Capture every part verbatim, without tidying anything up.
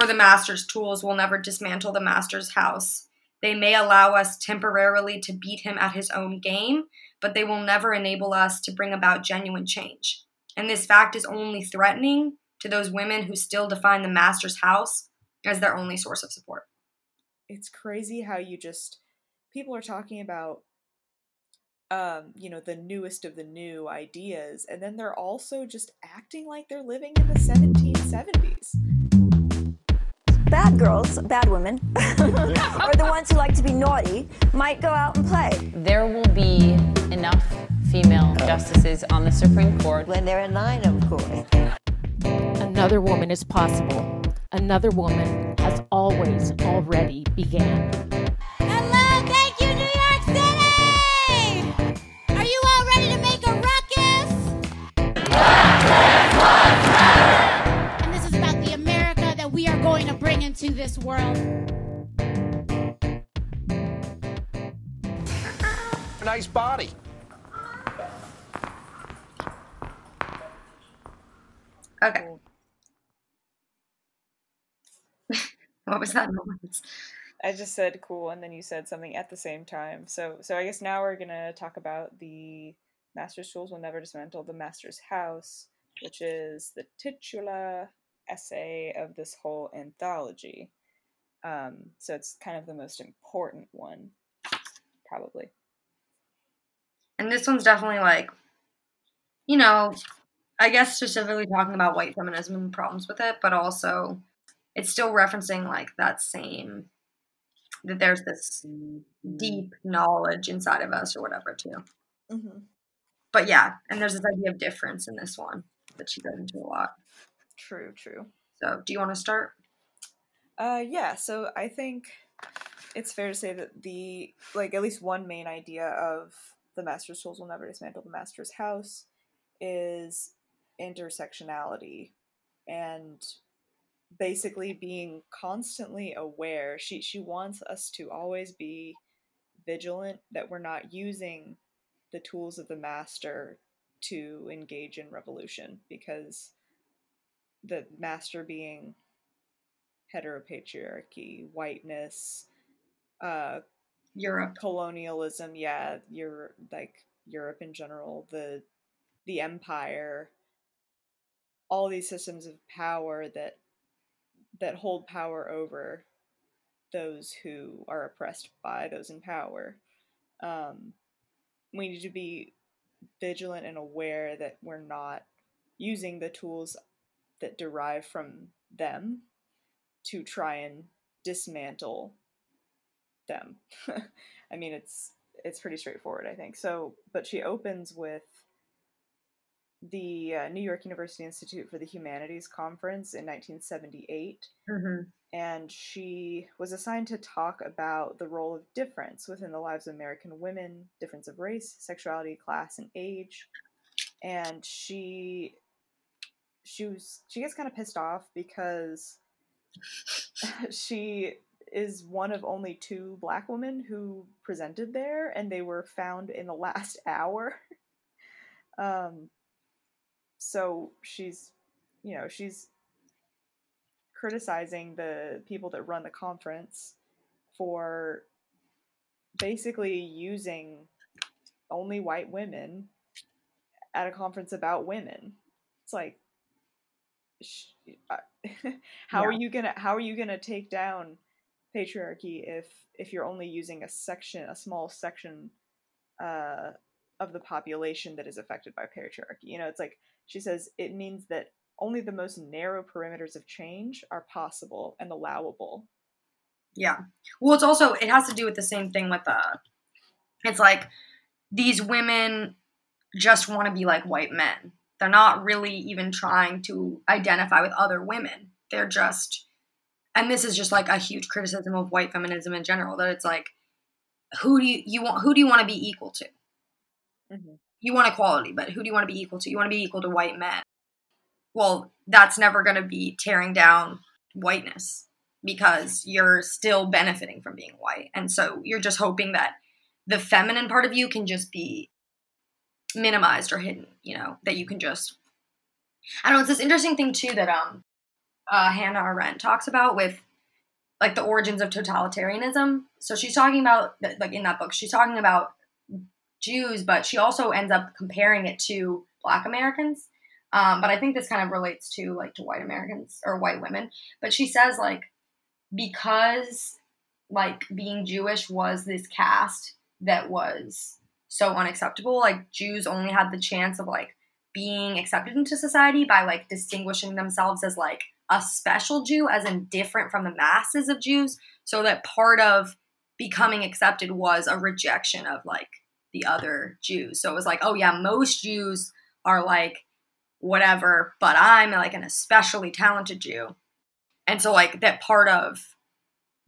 For the master's tools will never dismantle the master's house. They may allow us temporarily to beat him at his own game, but they will never enable us to bring about genuine change. And this fact is only threatening to those women who still define the master's house as their only source of support. It's crazy how you just, people are talking about, um, you know, the newest of the new ideas, and then they're also just acting like they're living in the seventeen seventies. Bad girls, bad women, or the ones who like to be naughty, might go out and play. There will be enough female justices on the Supreme Court. When there are nine, of course. Another woman is possible. Another woman has always already began. Hello, thank you, New York City! Are you all ready to make a ruckus? Black Lives Matter! And this is about the America that we are going to bring into this world. Nice body. Okay. What was that noise? I just said cool, and then you said something at the same time. So so I guess now we're going to talk about the master's tools will never dismantle the master's house, which is the titular essay of this whole anthology. Um, so it's kind of the most important one, probably. And this one's definitely like, you know, I guess specifically talking about white feminism and problems with it, but also it's still referencing like that same, that there's this deep knowledge inside of us or whatever too. Mm-hmm. But yeah, and there's this idea of difference in this one that she goes into a lot. True, true. So do you want to start? Uh, yeah, so I think it's fair to say that the, like at least one main idea of the master's tools will never dismantle the master's house is intersectionality and basically being constantly aware. She she wants us to always be vigilant that we're not using the tools of the master to engage in revolution, because the master being heteropatriarchy, whiteness, uh, Europe, colonialism, yeah, Europe, like Europe in general, the the empire, all these systems of power that that hold power over those who are oppressed by those in power. Um, we need to be vigilant and aware that we're not using the tools that derive from them to try and dismantle them. I mean, it's it's pretty straightforward, I think. So, but she opens with the uh, New York University Institute for the Humanities conference in nineteen seventy-eight. Mm-hmm. And she was assigned to talk about the role of difference within the lives of American women, difference of race, sexuality, class, and age. And she, she was, she gets kind of pissed off because she is one of only two Black women who presented there, and they were found in the last hour. um, So she's, you know, she's criticizing the people that run the conference for basically using only white women at a conference about women. It's like, how are you gonna how are you gonna take down patriarchy if if you're only using a section, a small section, uh, of the population that is affected by patriarchy? You know, it's like. She says, it means that only the most narrow perimeters of change are possible and allowable. Yeah. Well, it's also, it has to do with the same thing with, uh, it's like these women just want to be like white men. They're not really even trying to identify with other women. They're just, and this is just like a huge criticism of white feminism in general, that it's like, who do you, you want, who do you want to be equal to? Mm-hmm. You want equality, but who do you want to be equal to? You want to be equal to white men. Well, that's never going to be tearing down whiteness, because you're still benefiting from being white. And so you're just hoping that the feminine part of you can just be minimized or hidden, you know, that you can just... I don't know, it's this interesting thing, too, that um, uh, Hannah Arendt talks about with like the origins of totalitarianism. So she's talking about, like in that book, she's talking about Jews, but she also ends up comparing it to Black Americans. Um, but I think this kind of relates to like to white Americans or white women. But she says like, because like being Jewish was this caste that was so unacceptable, like Jews only had the chance of like being accepted into society by like distinguishing themselves as like a special Jew, as in different from the masses of Jews. So that part of becoming accepted was a rejection of like the other Jews. So it was like, oh yeah, most Jews are like whatever, but I'm like an especially talented Jew. And so like that part of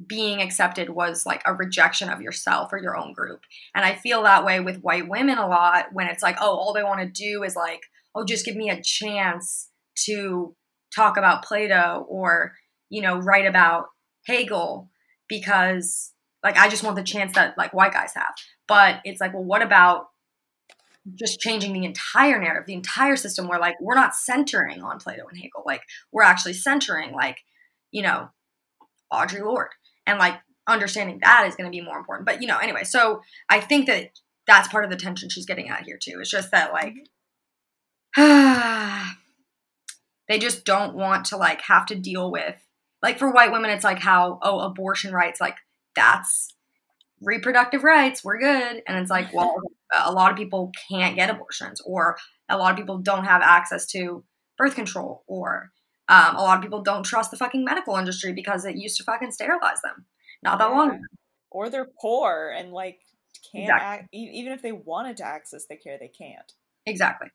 being accepted was like a rejection of yourself or your own group. And I feel that way with white women a lot, when it's like, oh, all they want to do is like, oh, just give me a chance to talk about Plato or, you know, write about Hegel, because like, I just want the chance that like white guys have. But it's like, well, what about just changing the entire narrative, the entire system, where like, we're not centering on Plato and Hegel. Like we're actually centering like, you know, Audre Lorde. And like understanding that is going to be more important. But, you know, anyway, so I think that that's part of the tension she's getting at here too. It's just that like, they just don't want to like have to deal with, like for white women, it's like how, oh, abortion rights, like that's reproductive rights. We're good. And it's like, well, a lot of people can't get abortions, or a lot of people don't have access to birth control, or Um, a lot of people don't trust the fucking medical industry because it used to fucking sterilize them not that yeah. long ago. Or they're poor and like can't exactly. act, even if they wanted to access the care, they can't. Exactly.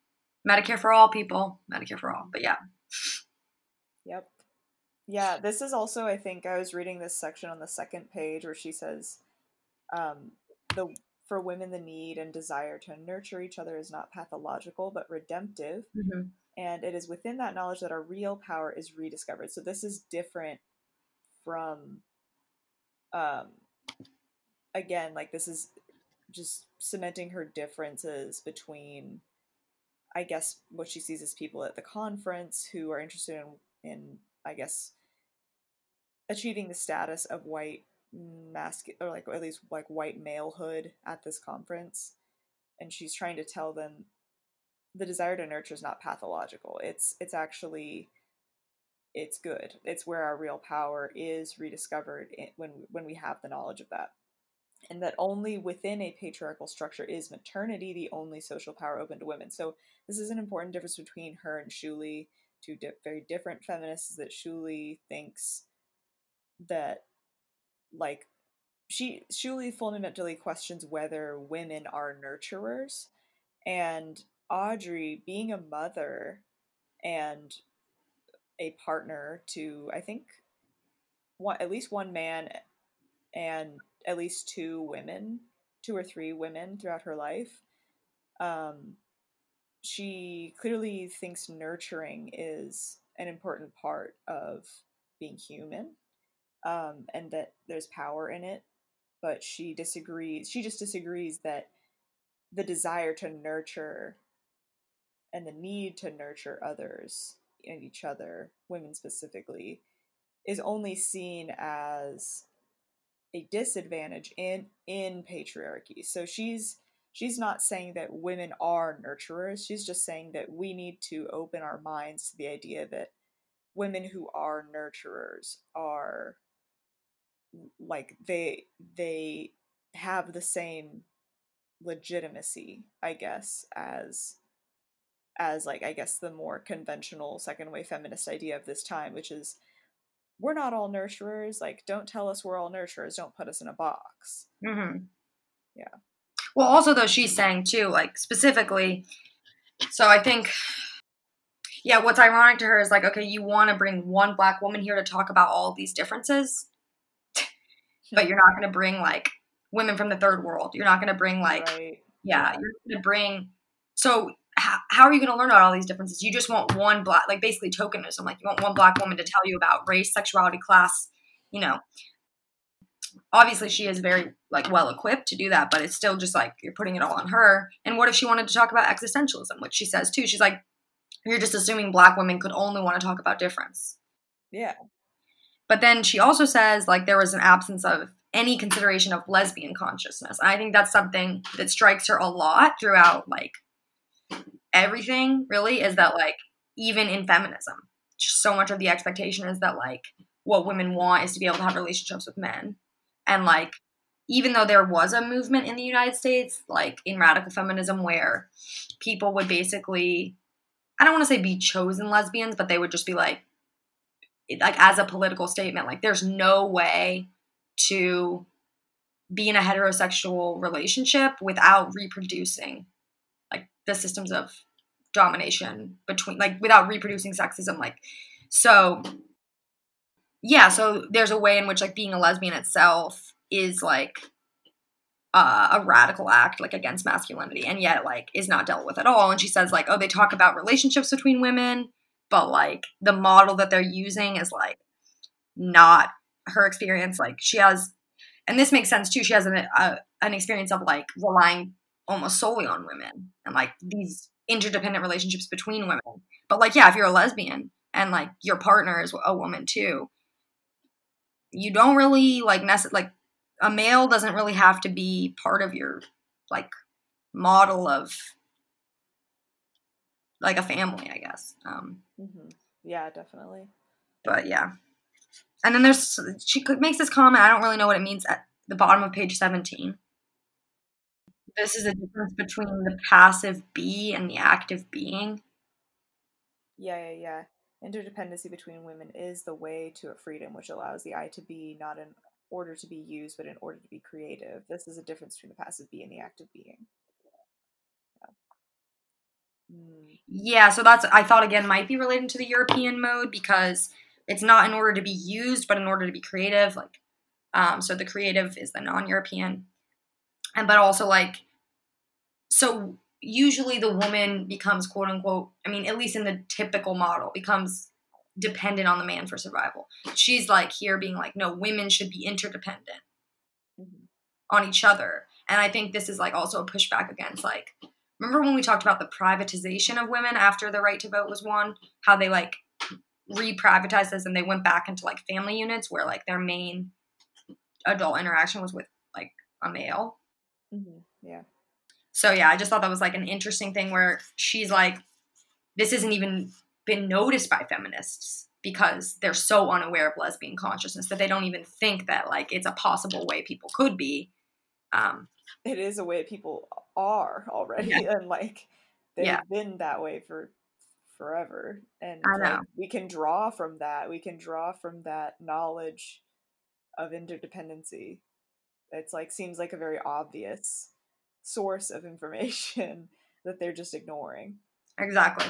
Medicare for all people, Medicare for all. But yeah. Yep. Yeah. This is also, I think I was reading this section on the second page where she says, um, the, for women, the need and desire to nurture each other is not pathological, but redemptive. Mm-hmm. And it is within that knowledge that our real power is rediscovered. So this is different from, um, again, like this is just cementing her differences between, I guess, what she sees as people at the conference who are interested in, in I guess, achieving the status of white masculine, or like or at least like white malehood at this conference. And she's trying to tell them, the desire to nurture is not pathological. It's it's actually, it's good. It's where our real power is rediscovered when when we have the knowledge of that. And that only within a patriarchal structure is maternity the only social power open to women. So this is an important difference between her and Shulie, two di- very different feminists, that Shulie thinks that, like, she Shulie fundamentally questions whether women are nurturers, and Audre, being a mother and a partner to, I think, one, at least one man and at least two women, two or three women throughout her life, um, she clearly thinks nurturing is an important part of being human, um, and that there's power in it. But she disagrees. She just disagrees that the desire to nurture and the need to nurture others and each other, women specifically, is only seen as a disadvantage in, in patriarchy. So she's she's not saying that women are nurturers. She's just saying that we need to open our minds to the idea that women who are nurturers are like they they have the same legitimacy, I guess, as as like, I guess, the more conventional second wave feminist idea of this time, which is we're not all nurturers. Like, don't tell us we're all nurturers. Don't put us in a box. Mm-hmm. Yeah. Well, also though, she's saying too, like specifically, so I think, yeah, what's ironic to her is like, okay, you want to bring one Black woman here to talk about all these differences, but you're not going to bring like women from the third world. You're not going to bring like, right. yeah, you're going to bring, so How, how are you going to learn about all these differences? You just want one Black, like basically tokenism. Like you want one Black woman to tell you about race, sexuality, class, you know. Obviously she is very like well equipped to do that, but it's still just like you're putting it all on her. And what if she wanted to talk about existentialism, which she says too? She's like, you're just assuming Black women could only want to talk about difference. Yeah. But then she also says, like, there was an absence of any consideration of lesbian consciousness. And I think that's something that strikes her a lot throughout, like, everything, really, is that, like, even in feminism, just so much of the expectation is that, like, what women want is to be able to have relationships with men. And, like, even though there was a movement in the United States, like, in radical feminism, where people would basically, I don't want to say be chosen lesbians, but they would just be, like, like, as a political statement, like, there's no way to be in a heterosexual relationship without reproducing, like, the systems of domination between, like, without reproducing sexism, like, so, yeah, so there's a way in which, like, being a lesbian itself is, like, uh, a radical act, like, against masculinity, and yet, like, is not dealt with at all. And she says, like, oh, they talk about relationships between women, but, like, the model that they're using is, like, not her experience. Like, she has, and this makes sense, too, she has an a, an experience of, like, relying almost solely on women and, like, these interdependent relationships between women. But, like, yeah, if you're a lesbian and, like, your partner is a woman, too, you don't really, like, necess- like, a male doesn't really have to be part of your, like, model of, like, a family, I guess. Um, mm-hmm. Yeah, definitely. But yeah. And then there's, she makes this comment, I don't really know what it means, at the bottom of page seventeen. This is the difference between the passive be and the active being. Yeah, yeah, yeah. Interdependency between women is the way to a freedom which allows the I to be, not in order to be used, but in order to be creative. This is a difference between the passive be and the active being. Yeah, so that's, I thought, again, might be related to the European mode, because it's not in order to be used, but in order to be creative. Like, um, so the creative is the non-European. And but also, like, so usually the woman becomes, quote unquote, I mean, at least in the typical model, becomes dependent on the man for survival. She's, like, here being like, no, women should be interdependent mm-hmm. on each other. And I think this is, like, also a pushback against, like, remember when we talked about the privatization of women after the right to vote was won? How they, like, re-privatized this and they went back into, like, family units where, like, their main adult interaction was with, like, a male. Mm-hmm. Yeah. So, yeah, I just thought that was, like, an interesting thing where she's, like, this isn't even been noticed by feminists because they're so unaware of lesbian consciousness that they don't even think that, like, it's a possible way people could be. Um, it is a way people are already, yeah. and, like, they've yeah. been that way for forever, and I know. Like, we can draw from that we can draw from that knowledge of interdependency. It's, like, seems like a very obvious source of information that they're just ignoring. Exactly.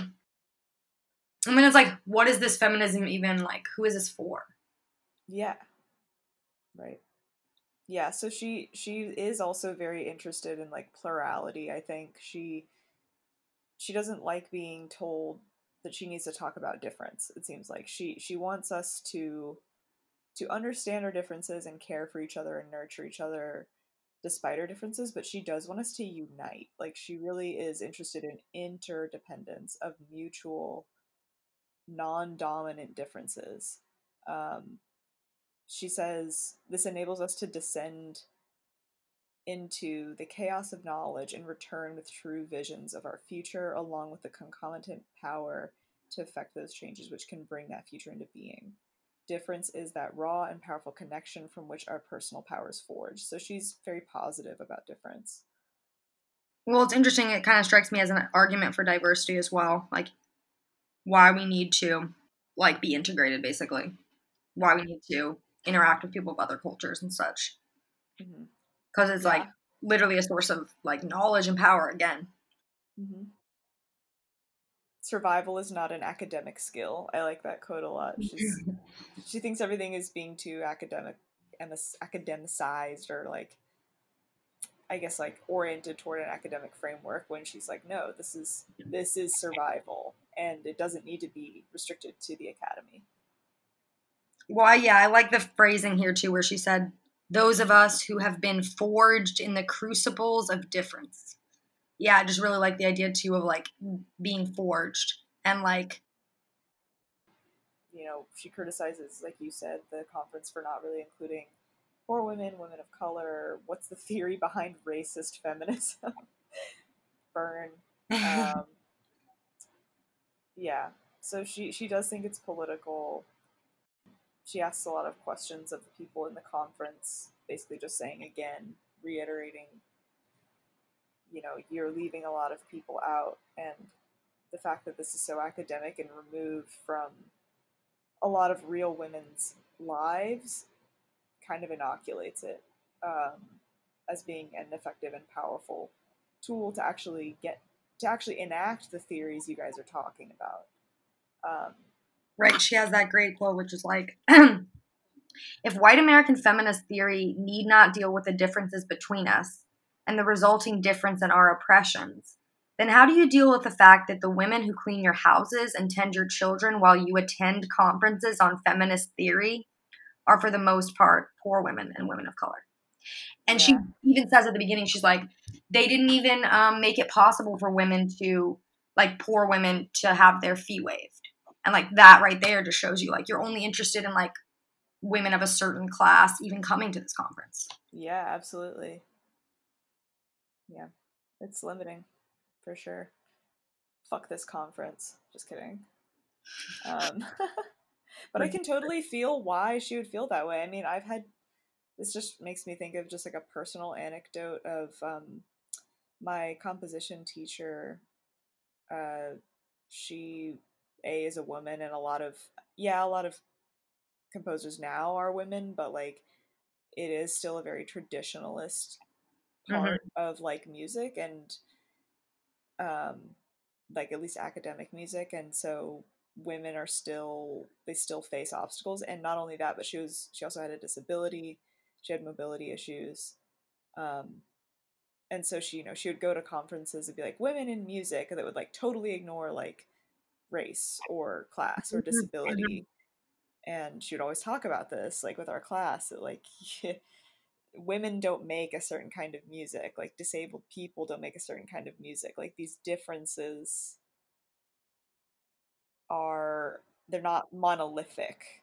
I mean, it's like, what is this feminism even, like, who is this for? Yeah, right. Yeah, so she she is also very interested in, like, plurality, I think. She she doesn't like being told that she needs to talk about difference, it seems like. She she wants us to to understand our differences and care for each other and nurture each other despite our differences, but she does want us to unite. Like, she really is interested in interdependence of mutual, non-dominant differences. Um She says, this enables us to descend into the chaos of knowledge and return with true visions of our future, along with the concomitant power to effect those changes which can bring that future into being. Difference is that raw and powerful connection from which our personal power is forged. So she's very positive about difference. Well, it's interesting. It kind of strikes me as an argument for diversity as well. Like, why we need to, like, be integrated, basically. Why we need to interact with people of other cultures and such, because mm-hmm. it's yeah. like literally a source of, like, knowledge and power again. Mm-hmm. Survival is not an academic skill. I like that quote a lot. She's, she thinks everything is being too academic and academicized, or, like, I guess, like, oriented toward an academic framework, when she's like, no, this is this is survival, and it doesn't need to be restricted to the academy. Well, yeah, I like the phrasing here, too, where she said, those of us who have been forged in the crucibles of difference. Yeah, I just really like the idea, too, of, like, being forged. And, like, you know, she criticizes, like you said, the conference for not really including poor women, women of color. What's the theory behind racist feminism? Burn. Um, yeah. So she, she does think it's political. She asks a lot of questions of the people in the conference, basically just saying, again, reiterating, you know, you're leaving a lot of people out. And the fact that this is so academic and removed from a lot of real women's lives kind of inoculates it um, as being an effective and powerful tool to actually get, to actually enact the theories you guys are talking about. Um, Right, she has that great quote, which is like, if white American feminist theory need not deal with the differences between us and the resulting difference in our oppressions, then how do you deal with the fact that the women who clean your houses and tend your children while you attend conferences on feminist theory are for the most part poor women and women of color? And yeah. She even says at the beginning, she's like, they didn't even um, make it possible for women to, like poor women to have their fee waived. And like that right there just shows you like you're only interested in like women of a certain class even coming to this conference. Yeah, absolutely. Yeah, it's limiting for sure. Fuck this conference. Just kidding. Um, but I can totally feel why she would feel that way. I mean, I've had this just makes me think of just like a personal anecdote of um, my composition teacher. Uh, she... A is a woman, and a lot of yeah a lot of composers now are women, but like it is still a very traditionalist part mm-hmm. of like music and um like at least academic music, and so women are still they still face obstacles. And not only that, but she was she also had a disability, she had mobility issues, um and so she you know she would go to conferences and be like women in music, and that would like totally ignore like race or class or disability. And she would always talk about this like with our class that like women don't make a certain kind of music, like disabled people don't make a certain kind of music, like these differences are they're not monolithic.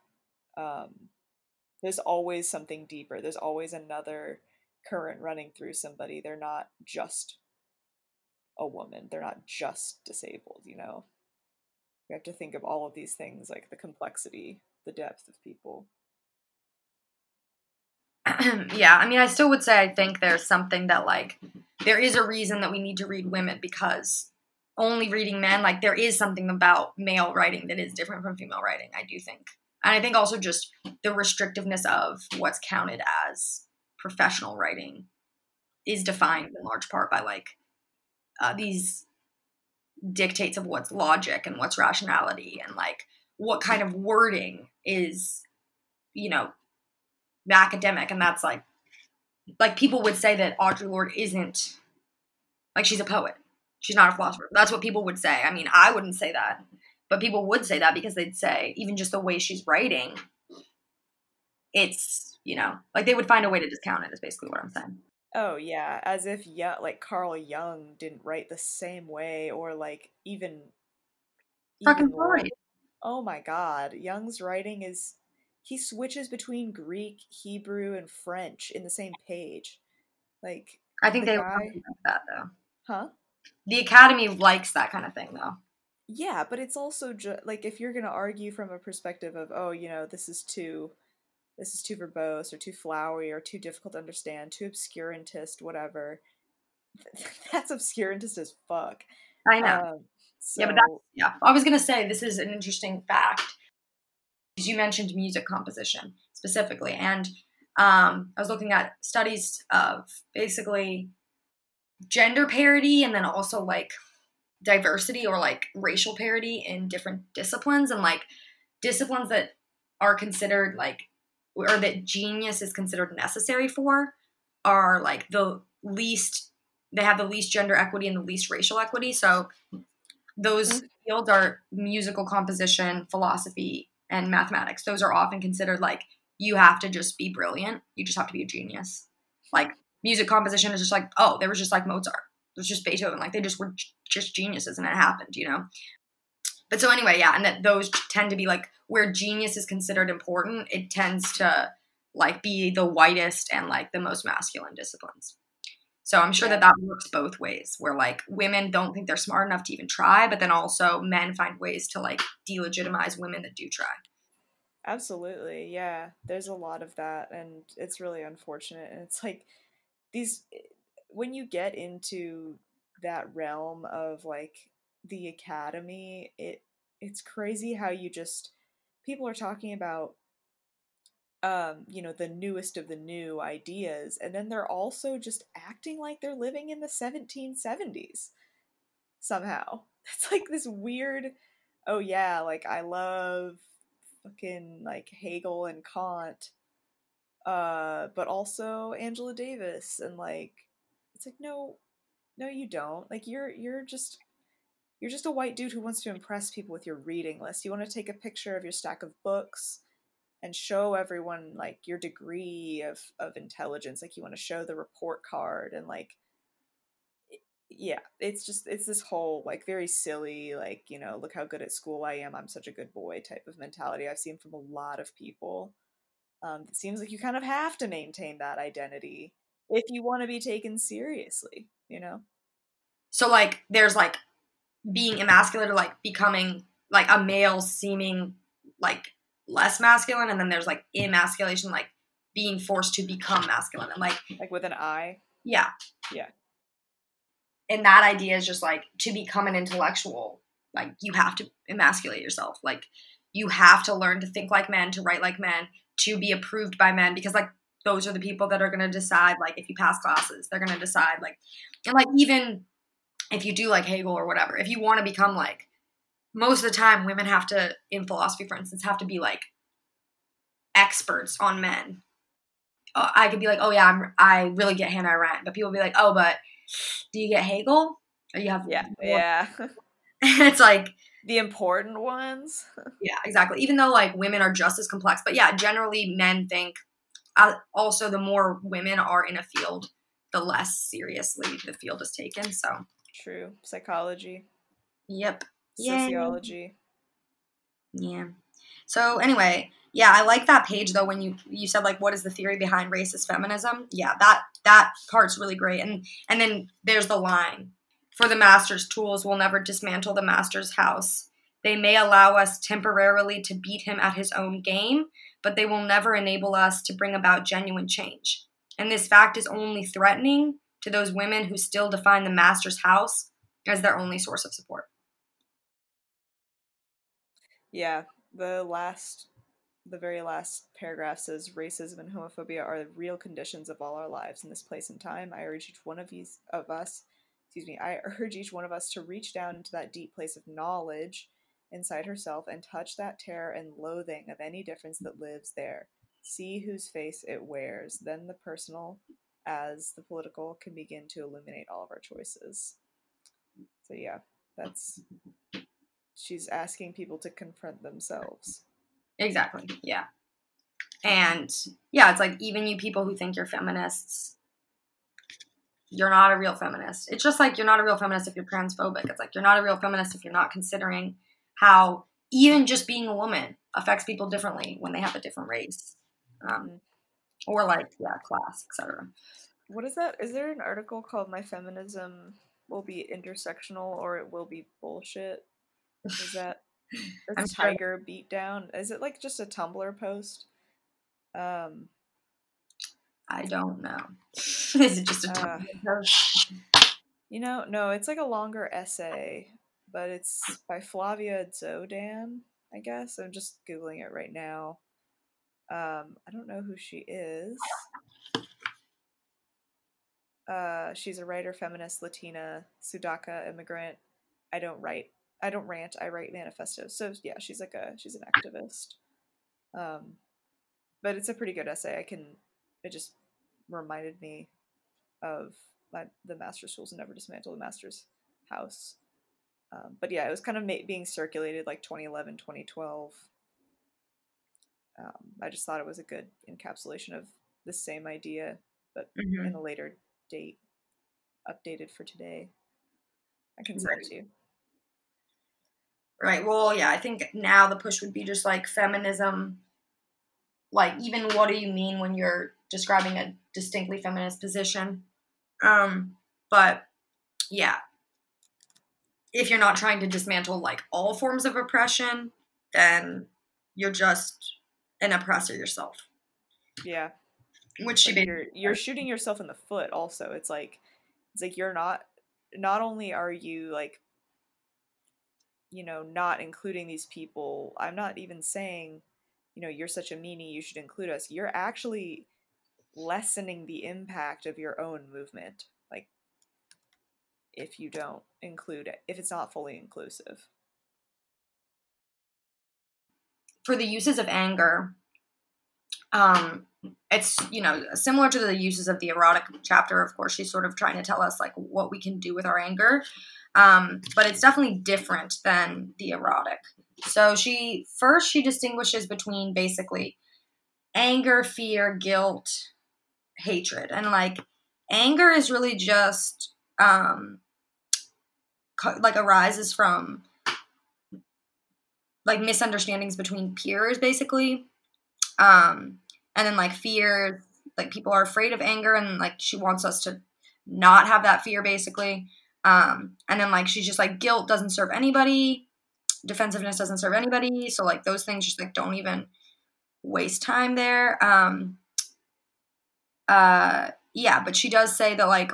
Um there's always something deeper, there's always another current running through somebody. They're not just a woman, they're not just disabled, you know. We have to think of all of these things, like the complexity, the depth of people. Yeah, I mean, I still would say I think there's something that, like, there is a reason that we need to read women, because only reading men, like, there is something about male writing that is different from female writing, I do think. And I think also just the restrictiveness of what's counted as professional writing is defined in large part by, like, uh, these... dictates of what's logic and what's rationality and like what kind of wording is, you know, academic. And that's like, like people would say that Audre Lorde isn't like, she's a poet. She's not a philosopher. That's what people would say. I mean, I wouldn't say that, but people would say that because they'd say even just the way she's writing, it's, you know, like they would find a way to discount it is basically what I'm saying. Oh, yeah, as if, yeah, like, Carl Jung didn't write the same way, or, like, even... Fucking Freud. Oh, my God. Jung's writing is... He switches between Greek, Hebrew, and French in the same page. Like... I think the they guy... like that, though. Huh? The Academy likes that kind of thing, though. Yeah, but it's also, ju- like, if you're going to argue from a perspective of, oh, you know, this is too... this is too verbose or too flowery or too difficult to understand, too obscurantist, whatever. That's obscurantist as fuck. I know. Um, so. Yeah, but that's, yeah. I was going to say, this is an interesting fact. Because you mentioned music composition specifically. And um, I was looking at studies of basically gender parity and then also like diversity or like racial parity in different disciplines and like disciplines that are considered like, or that genius is considered necessary for, are like the least, they have the least gender equity and the least racial equity. So those mm-hmm. fields are musical composition, philosophy, and mathematics. Those are often considered like, you have to just be brilliant. You just have to be a genius. Like music composition is just like, oh, there was just like Mozart. There's just Beethoven. Like they just were just geniuses and it happened, you know? But so anyway, yeah, and that those tend to be like where genius is considered important, it tends to like be the whitest and like the most masculine disciplines. So I'm sure yeah. that that works both ways, where like women don't think they're smart enough to even try, but then also men find ways to like delegitimize women that do try. Absolutely. Yeah. There's a lot of that, and it's really unfortunate. And it's like these, when you get into that realm of like the academy, it it's crazy how you just, people are talking about, um, you know, the newest of the new ideas. And then they're also just acting like they're living in the seventeen seventies somehow. It's like this weird, oh yeah, like I love fucking like Hegel and Kant, uh, but also Angela Davis. And like, it's like, no, no, you don't. Like you're, you're just, you're just a white dude who wants to impress people with your reading list. You want to take a picture of your stack of books and show everyone like your degree of, of intelligence. Like you want to show the report card and like, yeah, it's just, it's this whole like very silly, like, you know, look how good at school I am. I'm such a good boy type of mentality I've seen from a lot of people. Um, it seems like you kind of have to maintain that identity if you want to be taken seriously, you know? So like, there's like being emasculated, or like becoming like a male seeming like less masculine. And then there's like emasculation, like being forced to become masculine and like, like with an I. Yeah. Yeah. And that idea is just like, to become an intellectual, like you have to emasculate yourself. Like you have to learn to think like men, to write like men, to be approved by men, because like those are the people that are going to decide, like, if you pass classes, they're going to decide, like, and, like, even if you do, like, Hegel or whatever, if you want to become, like, most of the time women have to, in philosophy, for instance, have to be, like, experts on men. Uh, I could be like, oh, yeah, I'm, I really get Hannah Arendt. But people be like, oh, but do you get Hegel? Or you have yeah. Yeah. It's, like. The important ones. Yeah, exactly. Even though, like, women are just as complex. But, yeah, generally men think. Uh, also, the more women are in a field, the less seriously the field is taken. So true. Psychology. Yep. Sociology. Yeah. yeah. So anyway, yeah, I like that page though. When you you said like, what is the theory behind racist feminism? Yeah, that that part's really great. And and then there's the line: for the master's tools will never dismantle the master's house. They may allow us temporarily to beat him at his own game, but they will never enable us to bring about genuine change. And this fact is only threatening to those women who still define the master's house as their only source of support. Yeah, the last, the very last paragraph says, racism and homophobia are the real conditions of all our lives in this place and time. I urge each one of, these, of us, excuse me, I urge each one of us to reach down into that deep place of knowledge inside herself and touch that terror and loathing of any difference that lives there. See whose face it wears. Then the personal as the political can begin to illuminate all of our choices. So yeah, that's, she's asking people to confront themselves. Exactly. Yeah. And yeah, it's like, even you people who think you're feminists, you're not a real feminist. It's just like, you're not a real feminist if you're transphobic. It's like, you're not a real feminist if you're not considering how even just being a woman affects people differently when they have a different race, um, or like yeah, class, et cetera. What is that? Is there an article called "My Feminism Will Be Intersectional or It Will Be Bullshit"? Is that that's a Tiger sure. Beatdown? Is it like just a Tumblr post? Um, I don't know. Is it just a Tumblr uh, post? You know, no. It's like a longer essay. But it's by Flavia Zodan, I guess. I'm just Googling it right now. Um, I don't know who she is. Uh, she's a writer, feminist, Latina, Sudaka immigrant. I don't write. I don't rant. I write manifestos. So yeah, she's like a she's an activist. Um, but it's a pretty good essay. I can. It just reminded me of my the master's tools never dismantle the master's house. Um, but yeah, it was kind of ma- being circulated like twenty eleven, twenty twelve. Um, I just thought it was a good encapsulation of the same idea, but mm-hmm. in a later date, updated for today. I can send it to you. Right. Well, yeah, I think now the push would be just like feminism. Like, even what do you mean when you're describing a distinctly feminist position? Um, but yeah, if you're not trying to dismantle like all forms of oppression, then you're just an oppressor yourself. Yeah. Which she basically, you're, you're shooting yourself in the foot. Also, it's like it's like you're not. Not only are you like, you know, not including these people. I'm not even saying, you know, you're such a meanie, you should include us. You're actually lessening the impact of your own movement. Like, if you don't include it, if it's not fully inclusive. For the uses of anger, um, it's, you know, similar to the uses of the erotic chapter. Of course, she's sort of trying to tell us like what we can do with our anger. Um, but it's definitely different than the erotic. So she first, she distinguishes between basically anger, fear, guilt, hatred. And like anger is really just um, co- like arises from like misunderstandings between peers, basically. Um, and then like fear, like people are afraid of anger, and like she wants us to not have that fear, basically. Um, and then like, she's just like, guilt doesn't serve anybody. Defensiveness doesn't serve anybody. So like those things just like, don't even waste time there. Um, uh, yeah, but she does say that like,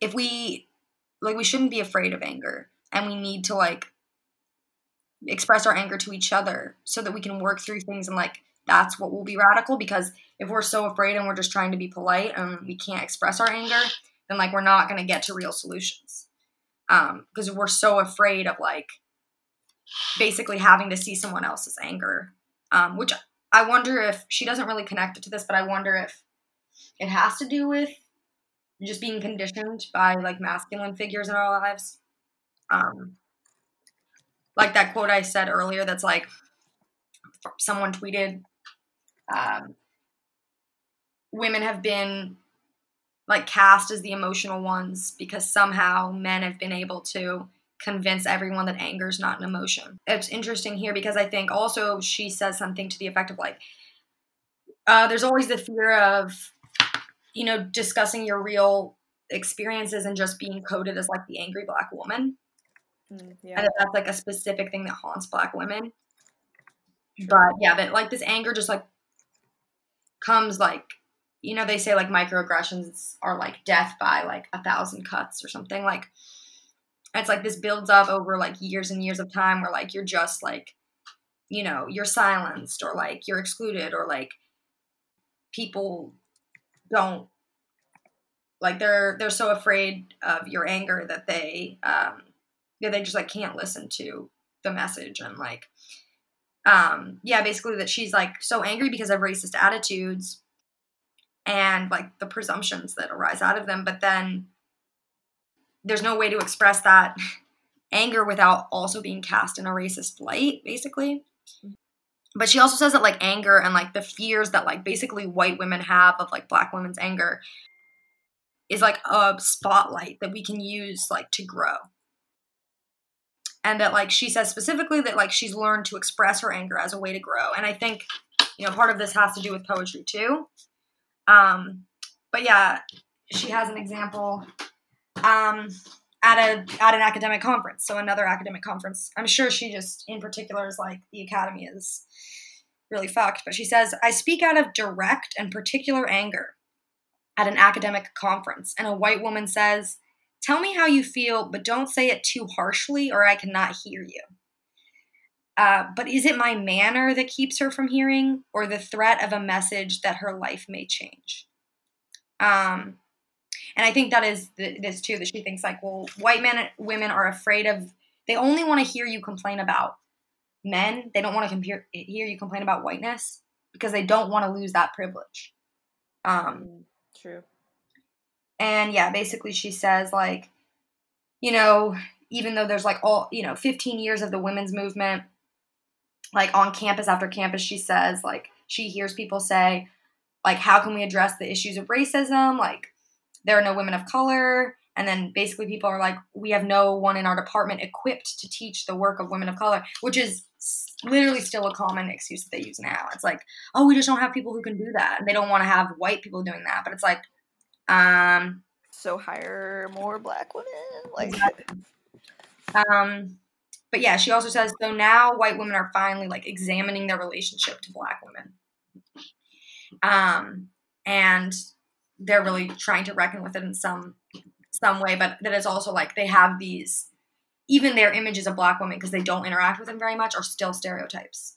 if we, like, we shouldn't be afraid of anger, and we need to like express our anger to each other so that we can work through things. And like, that's what will be radical, because if we're so afraid and we're just trying to be polite and we can't express our anger, then like, we're not going to get to real solutions. Um, because we're so afraid of like basically having to see someone else's anger. Um, which I wonder if she doesn't really connect it to this, but I wonder if it has to do with just being conditioned by like masculine figures in our lives. Um, like that quote I said earlier, that's like someone tweeted, um, women have been like cast as the emotional ones because somehow men have been able to convince everyone that anger is not an emotion. It's interesting here because I think also she says something to the effect of like, uh, there's always the fear of, you know, discussing your real experiences and just being coded as like the angry black woman. Mm, yeah. And that's like a specific thing that haunts black women. Sure. But yeah, but like this anger just like comes like, you know, they say like microaggressions are like death by like a thousand cuts or something. Like, it's like this builds up over like years and years of time where like you're just like, you know, you're silenced or like you're excluded or like people don't like they're they're so afraid of your anger that they um yeah they just like can't listen to the message. And like um yeah basically that she's like so angry because of racist attitudes and like the presumptions that arise out of them. But then there's no way to express that anger without also being cast in a racist light, basically. But she also says that like anger and like the fears that like basically white women have of like black women's anger is like a spotlight that we can use like to grow. And that like she says specifically that like she's learned to express her anger as a way to grow. And I think, you know, part of this has to do with poetry too. Um, but yeah, she has an example, um, at a, at an academic conference. So another academic conference, I'm sure she just in particular is like the academy is really fucked, but she says, I speak out of direct and particular anger at an academic conference. And a white woman says, tell me how you feel, but don't say it too harshly or I cannot hear you. Uh, but is it my manner that keeps her from hearing, or the threat of a message that her life may change? Um, and I think that is the, this too, that she thinks like, well, white men, women are afraid of, they only want to hear you complain about men. They don't want to compare, hear you complain about whiteness because they don't want to lose that privilege. Um, True. And yeah, basically she says like, you know, even though there's like all, you know, fifteen years of the women's movement, like on campus after campus, she says, like, she hears people say, like, how can we address the issues of racism? Like, there are no women of color. And then basically people are like, we have no one in our department equipped to teach the work of women of color, which is literally still a common excuse that they use now. It's like, oh, we just don't have people who can do that. They don't want to have white people doing that. But it's like, um, so hire more black women. Like, um, but yeah, she also says, so now white women are finally like examining their relationship to black women. Um, and they're really trying to reckon with it in some some way, but that is also like they have these, even their images of black women, because they don't interact with them very much, are still stereotypes.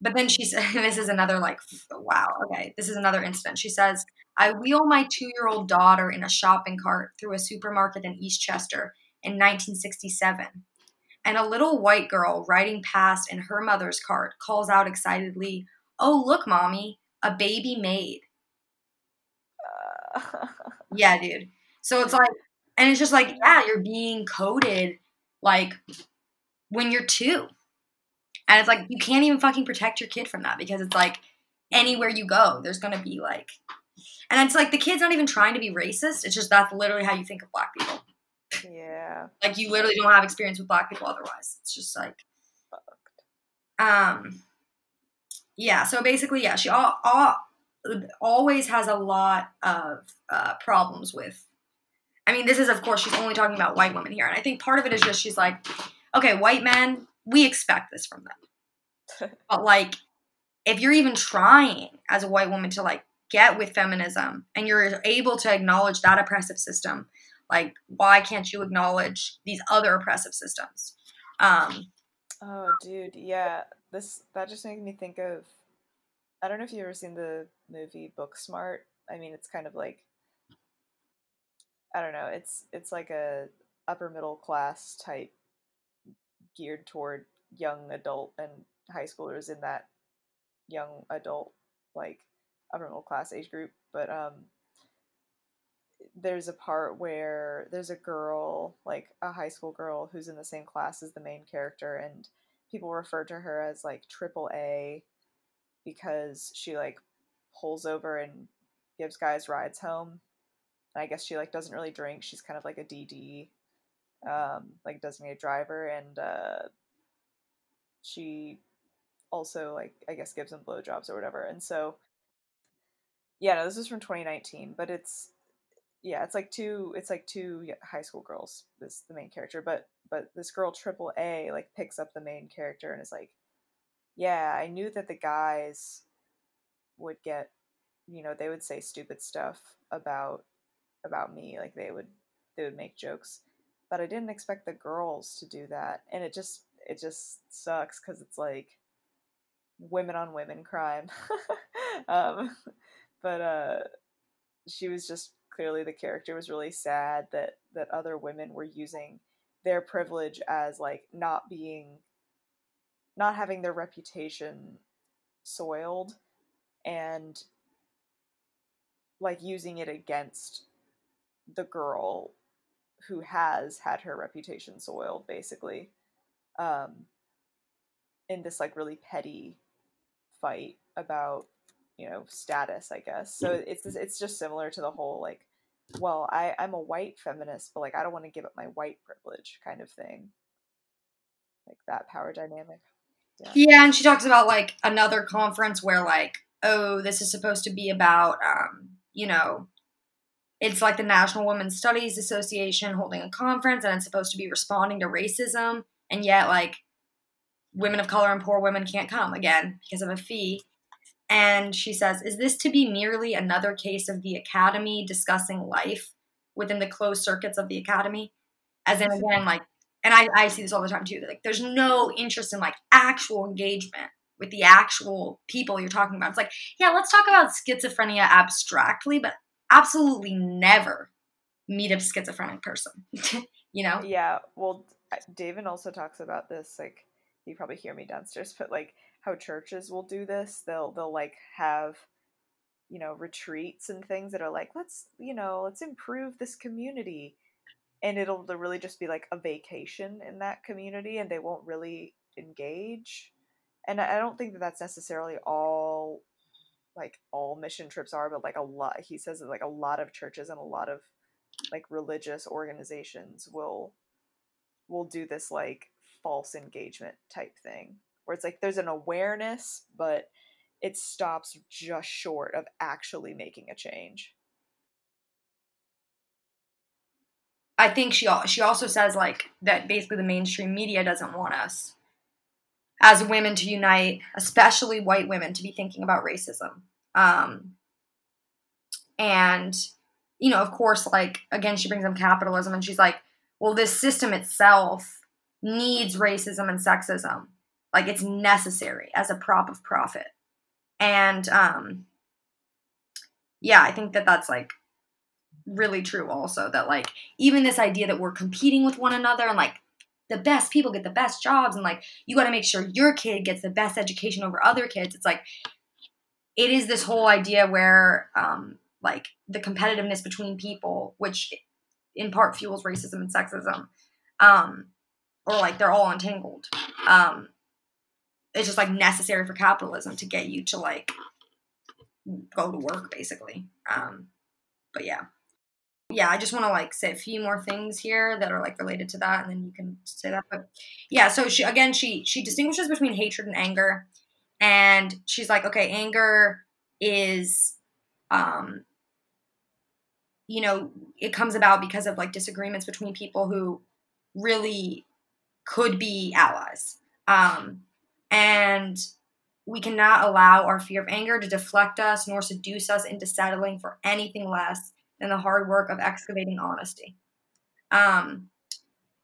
But then she says, this is another like, wow, okay, this is another incident. She says, I wheel my two-year-old daughter in a shopping cart through a supermarket in Eastchester in nineteen sixty-seven, and a little white girl riding past in her mother's cart calls out excitedly, oh, look, mommy, a baby maid. Uh. Yeah, dude. So it's like, and it's just like, yeah, you're being coded like when you're two. And it's like, you can't even fucking protect your kid from that, because it's like anywhere you go, there's going to be like, and it's like the kid's not even trying to be racist. It's just that's literally how you think of black people. Yeah. Like you literally don't have experience with black people otherwise. It's just like, um, yeah. So basically, yeah, she all, all, always has a lot of uh, problems with, I mean, this is, of course, she's only talking about white women here. And I think part of it is just she's like, okay, white men, we expect this from them. But, like, if you're even trying as a white woman to, like, get with feminism and you're able to acknowledge that oppressive system, like, why can't you acknowledge these other oppressive systems? Um, oh, dude, yeah. This that just makes me think of, I don't know if you've ever seen the movie Booksmart. I mean, it's kind of like, I don't know, it's it's like a upper middle class type geared toward young adult and high schoolers in that young adult, like upper middle class age group. But um, there's a part where there's a girl, like a high school girl who's in the same class as the main character, and people refer to her as like triple A because she like pulls over and gives guys rides home. And I guess she, like, doesn't really drink. She's kind of like a D D, um, like, designated driver. And uh, she also, like, I guess gives them blowjobs or whatever. And so, yeah, no, this is from twenty nineteen. But it's, yeah, it's like two, it's like two high school girls, this the main character. But but this girl, Triple A, like, picks up the main character and is like, yeah, I knew that the guys would get, you know, they would say stupid stuff about, about me, like they would they would make jokes, but I didn't expect the girls to do that. And it just it just sucks because it's like women on women crime. um but uh she was just clearly, the character was really sad that that other women were using their privilege as like not being not having their reputation soiled and like using it against the girl who has had her reputation soiled, basically, um, in this like really petty fight about, you know, status, I guess. So it's it's just similar to the whole like, well, I I'm a white feminist, but like I don't want to give up my white privilege kind of thing, like that power dynamic. Yeah, yeah, and she talks about like another conference where like, oh, this is supposed to be about, um, you know. It's like the National Women's Studies Association holding a conference, and it's supposed to be responding to racism. And yet, like, women of color and poor women can't come, again, because of a fee. And she says, is this to be merely another case of the academy discussing life within the closed circuits of the academy? As in, again, like, and I, I see this all the time, too. Like, there's no interest in, like, actual engagement with the actual people you're talking about. It's like, yeah, let's talk about schizophrenia abstractly, but absolutely never meet a schizophrenic person, you know? Yeah, well, David also talks about this, like, you probably hear me downstairs, but, like, how churches will do this. They'll, they'll like, have, you know, retreats and things that are like, let's, you know, let's improve this community. And it'll really just be, like, a vacation in that community, and they won't really engage. And I don't think that that's necessarily all like all mission trips are, but like a lot, he says that like a lot of churches and a lot of like religious organizations will will do this like false engagement type thing where it's like there's an awareness, but it stops just short of actually making a change. I think she she also says like that basically the mainstream media doesn't want us as women to unite, especially white women, to be thinking about racism. Um, and, you know, of course, like, again, she brings up capitalism and she's like, well, this system itself needs racism and sexism. Like, it's necessary as a prop of profit. And, um, yeah, I think that that's, like, really true also. That, like, even this idea that we're competing with one another and, like, the best people get the best jobs and, like, you got to make sure your kid gets the best education over other kids. It's, like, it is this whole idea where, um, like, the competitiveness between people, which in part fuels racism and sexism, um, or, like, they're all entangled. Um, it's just, like, necessary for capitalism to get you to, like, go to work, basically. Um, but, yeah. Yeah, I just want to, like, say a few more things here that are, like, related to that, and then you can say that. But, yeah, so, she again, she she distinguishes between hatred and anger, and she's like, okay, anger is, um, you know, it comes about because of, like, disagreements between people who really could be allies. Um, and we cannot allow our fear of anger to deflect us nor seduce us into settling for anything less and the hard work of excavating honesty. Um,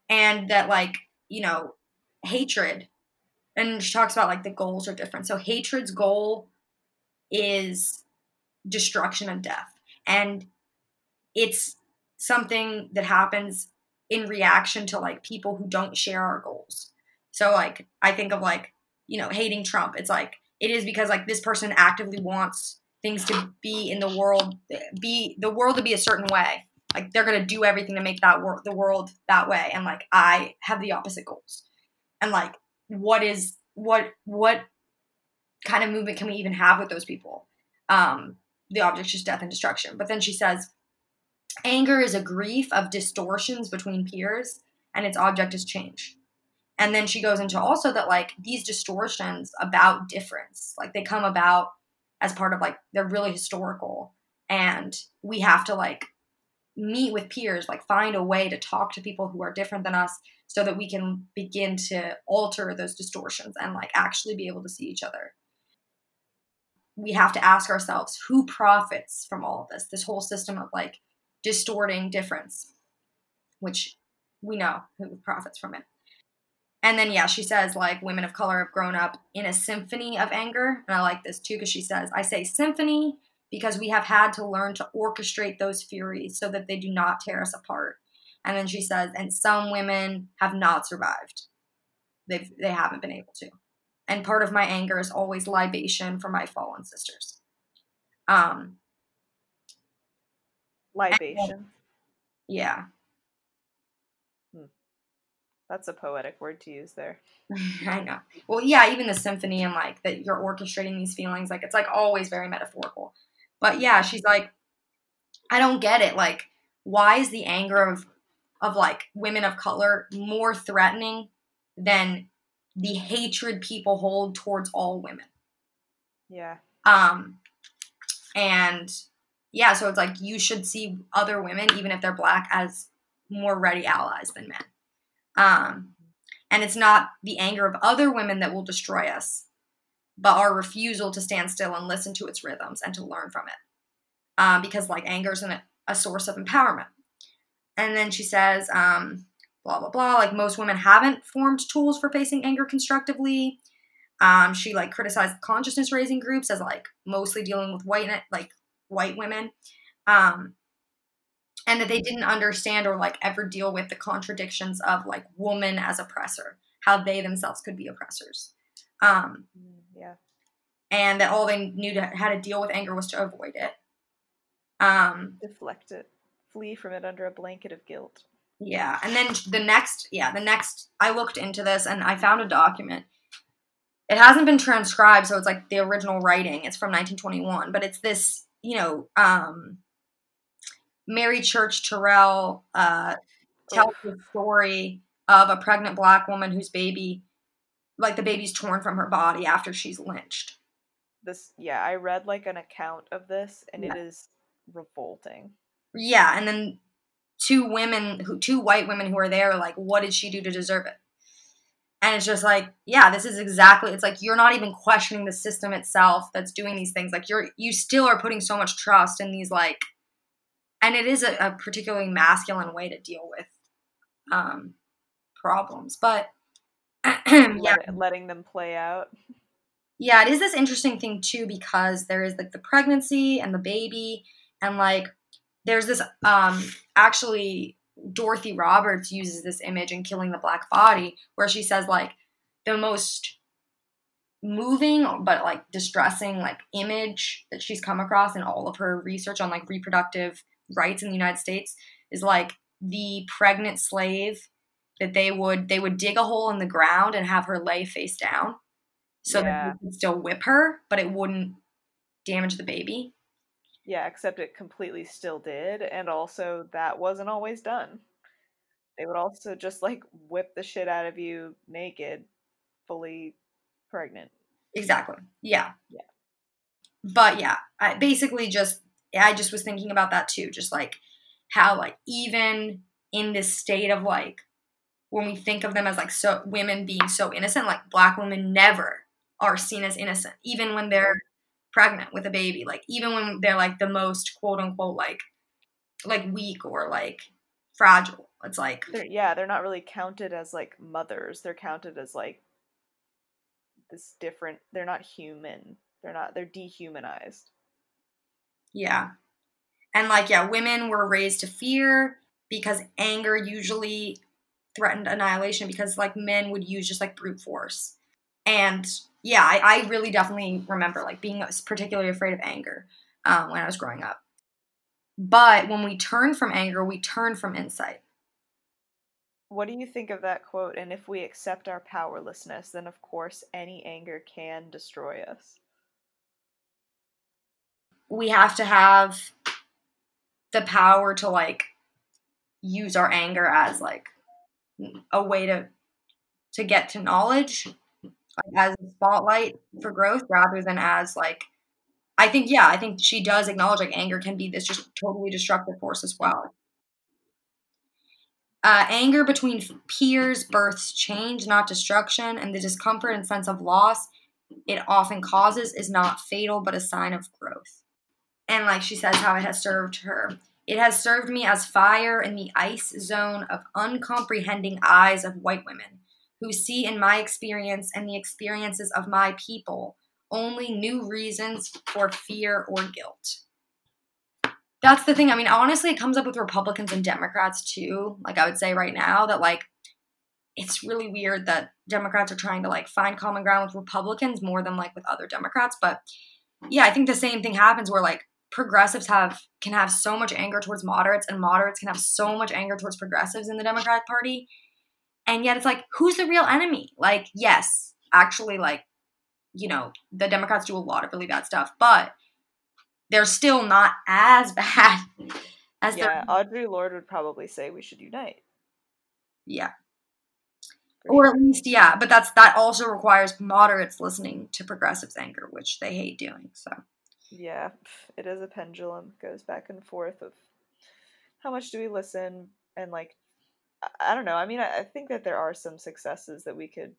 and that, like, you know, hatred, and she talks about, like, the goals are different. So hatred's goal is destruction and death. And it's something that happens in reaction to, like, people who don't share our goals. So, like, I think of, like, you know, hating Trump. It's, like, it is because, like, this person actively wants things to be in the world, be the world to be a certain way. Like, they're going to do everything to make that wor- the world that way. And, like, I have the opposite goals. And, like, what is, what, what kind of movement can we even have with those people? Um, the object's just death and destruction. But then she says, anger is a grief of distortions between peers, and its object is change. And then she goes into also that, like, these distortions about difference, like, they come about as part of, like, they're really historical, and we have to, like, meet with peers, like, find a way to talk to people who are different than us so that we can begin to alter those distortions and, like, actually be able to see each other. We have to ask ourselves, who profits from all of this, this whole system of, like, distorting difference, which we know who profits from it. And then, yeah, she says, like, women of color have grown up in a symphony of anger. And I like this, too, because she says, I say symphony because we have had to learn to orchestrate those furies so that they do not tear us apart. And then she says, and some women have not survived. They've, they haven't been able to. And part of my anger is always libation for my fallen sisters. Um, libation. And, yeah. That's a poetic word to use there. I know. Well, yeah, even the symphony and, like, that you're orchestrating these feelings, like, it's, like, always very metaphorical. But, yeah, she's like, I don't get it. Like, why is the anger of, of like, women of color more threatening than the hatred people hold towards all women? Yeah. Um, and, yeah, so it's, like, you should see other women, even if they're black, as more ready allies than men. Um, and it's not the anger of other women that will destroy us, but our refusal to stand still and listen to its rhythms and to learn from it. Um, because, like, anger is an, a source of empowerment. And then she says, um, blah, blah, blah, like, most women haven't formed tools for facing anger constructively. Um, she, like, criticized consciousness raising groups as, like, mostly dealing with white, like, white women. Um, And that they didn't understand or, like, ever deal with the contradictions of, like, woman as oppressor, how they themselves could be oppressors. Um, yeah. And that all they knew to, how to deal with anger was to avoid it. Um, Deflect it. Flee from it under a blanket of guilt. Yeah. And then the next, yeah, the next, I looked into this and I found a document. It hasn't been transcribed, so it's, like, the original writing. It's from nineteen twenty-one, but it's this, you know, um, Mary Church Terrell uh, tells the story of a pregnant black woman whose baby, like the baby's torn from her body after she's lynched. This, yeah, I read like an account of this, and yeah. It is revolting. Yeah, and then two women, who two white women who are there, are like, what did she do to deserve it? And it's just like, yeah, this is exactly, it's like, you're not even questioning the system itself that's doing these things. Like, you're, you still are putting so much trust in these, like, and it is a, a particularly masculine way to deal with um, problems. But, yeah. Let, letting them play out. Yeah, it is this interesting thing, too, because there is, like, the pregnancy and the baby. And, like, there's this, um, actually, Dorothy Roberts uses this image in Killing the Black Body, where she says, like, the most moving but, like, distressing, like, image that she's come across in all of her research on, like, reproductive rights in the United States is, like, the pregnant slave that they would they would dig a hole in the ground and have her lay face down so yeah. that they could still whip her, but it wouldn't damage the baby. Yeah, except it completely still did, and also that wasn't always done. They would also just, like, whip the shit out of you naked, fully pregnant. Exactly. Yeah. Yeah. But, yeah, I basically just, I just was thinking about that, too, just, like, how, like, even in this state of, like, when we think of them as, like, so women being so innocent, like, black women never are seen as innocent, even when they're pregnant with a baby, like, even when they're, like, the most quote-unquote, like, like, weak or, like, fragile. It's, like... They're, yeah, they're not really counted as, like, mothers. They're counted as, like, this different... They're not human. They're not... They're dehumanized. Yeah. And, like, yeah, women were raised to fear because anger usually threatened annihilation because, like, men would use just, like, brute force. And... Yeah, I, I really definitely remember, like, being particularly afraid of anger um, when I was growing up. But when we turn from anger, we turn from insight. What do you think of that quote? And if we accept our powerlessness, then, of course, any anger can destroy us. We have to have the power to, like, use our anger as, like, a way to to get to knowledge. Like, as a spotlight for growth rather than as, like, I think, yeah, I think she does acknowledge, like, anger can be this just totally destructive force as well. Uh, anger between peers births change, not destruction, and the discomfort and sense of loss it often causes is not fatal but a sign of growth. And, like, she says how it has served her. It has served me as fire in the ice zone of uncomprehending eyes of white women, who see in my experience and the experiences of my people only new reasons for fear or guilt. That's the thing. I mean, honestly, it comes up with Republicans and Democrats too. Like, I would say right now that, like, it's really weird that Democrats are trying to, like, find common ground with Republicans more than, like, with other Democrats. But yeah, I think the same thing happens where, like, progressives have can have so much anger towards moderates, and moderates can have so much anger towards progressives in the Democratic Party. And yet it's like, who's the real enemy? Like, yes, actually, like, you know, the Democrats do a lot of really bad stuff, but they're still not as bad as yeah, the... Audre Lorde would probably say we should unite. Yeah. For or sure. At least, yeah, but that's that also requires moderates listening to progressives' anger, which they hate doing, so. Yeah, it is a pendulum. It goes back and forth of how much do we listen and, like, I don't know. I mean, I think that there are some successes that we could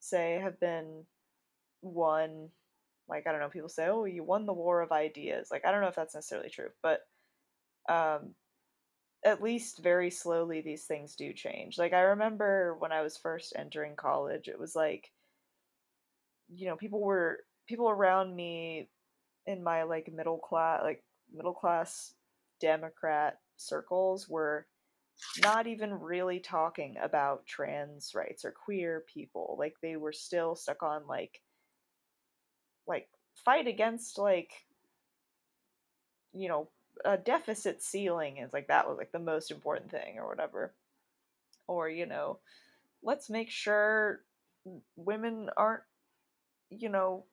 say have been won. Like, I don't know, people say, oh, you won the war of ideas. Like, I don't know if that's necessarily true, but um, at least very slowly these things do change. Like, I remember when I was first entering college, it was like, you know, people were, people around me in my, like, middle class, like, middle class Democrat circles were not even really talking about trans rights or queer people. Like, they were still stuck on, like, like fight against, like, you know, a deficit ceiling. It's like, that was, like, the most important thing or whatever. Or, you know, let's make sure women aren't, you know,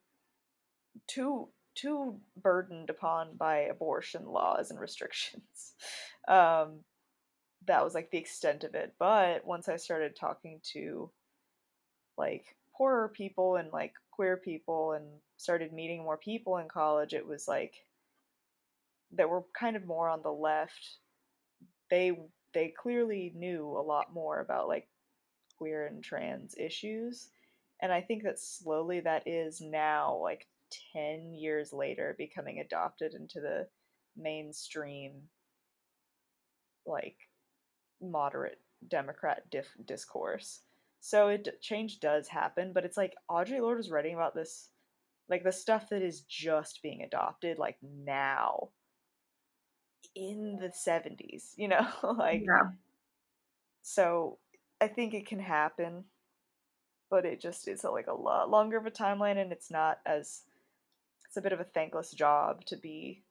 too too burdened upon by abortion laws and restrictions. Um, that was like the extent of it. But once I started talking to like poorer people and like queer people and started meeting more people in college, it was like that were kind of more on the left. They, they clearly knew a lot more about like queer and trans issues. And I think that slowly that is now like ten years later becoming adopted into the mainstream, like moderate Democrat dif- discourse. So it change does happen, but it's like Audre Lorde was writing about this, like the stuff that is just being adopted, like now in the seventies, you know, like, yeah. So I think it can happen, but it just, it's like a lot longer of a timeline, and it's not as, it's a bit of a thankless job to be,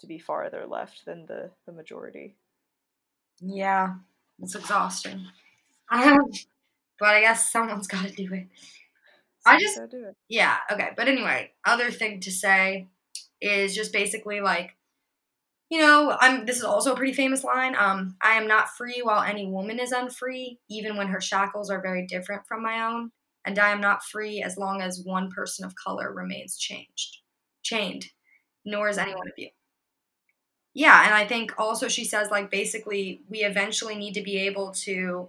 to be farther left than the, the majority. Yeah. It's exhausting. Um, but I guess someone's got to do it. I just, do it. yeah, okay. But anyway, other thing to say is just basically like, you know, I'm. This is also a pretty famous line. Um, I am not free while any woman is unfree, even when her shackles are very different from my own. And I am not free as long as one person of color remains changed, chained, nor is any one of you. Yeah, and I think also she says, like, basically we eventually need to be able to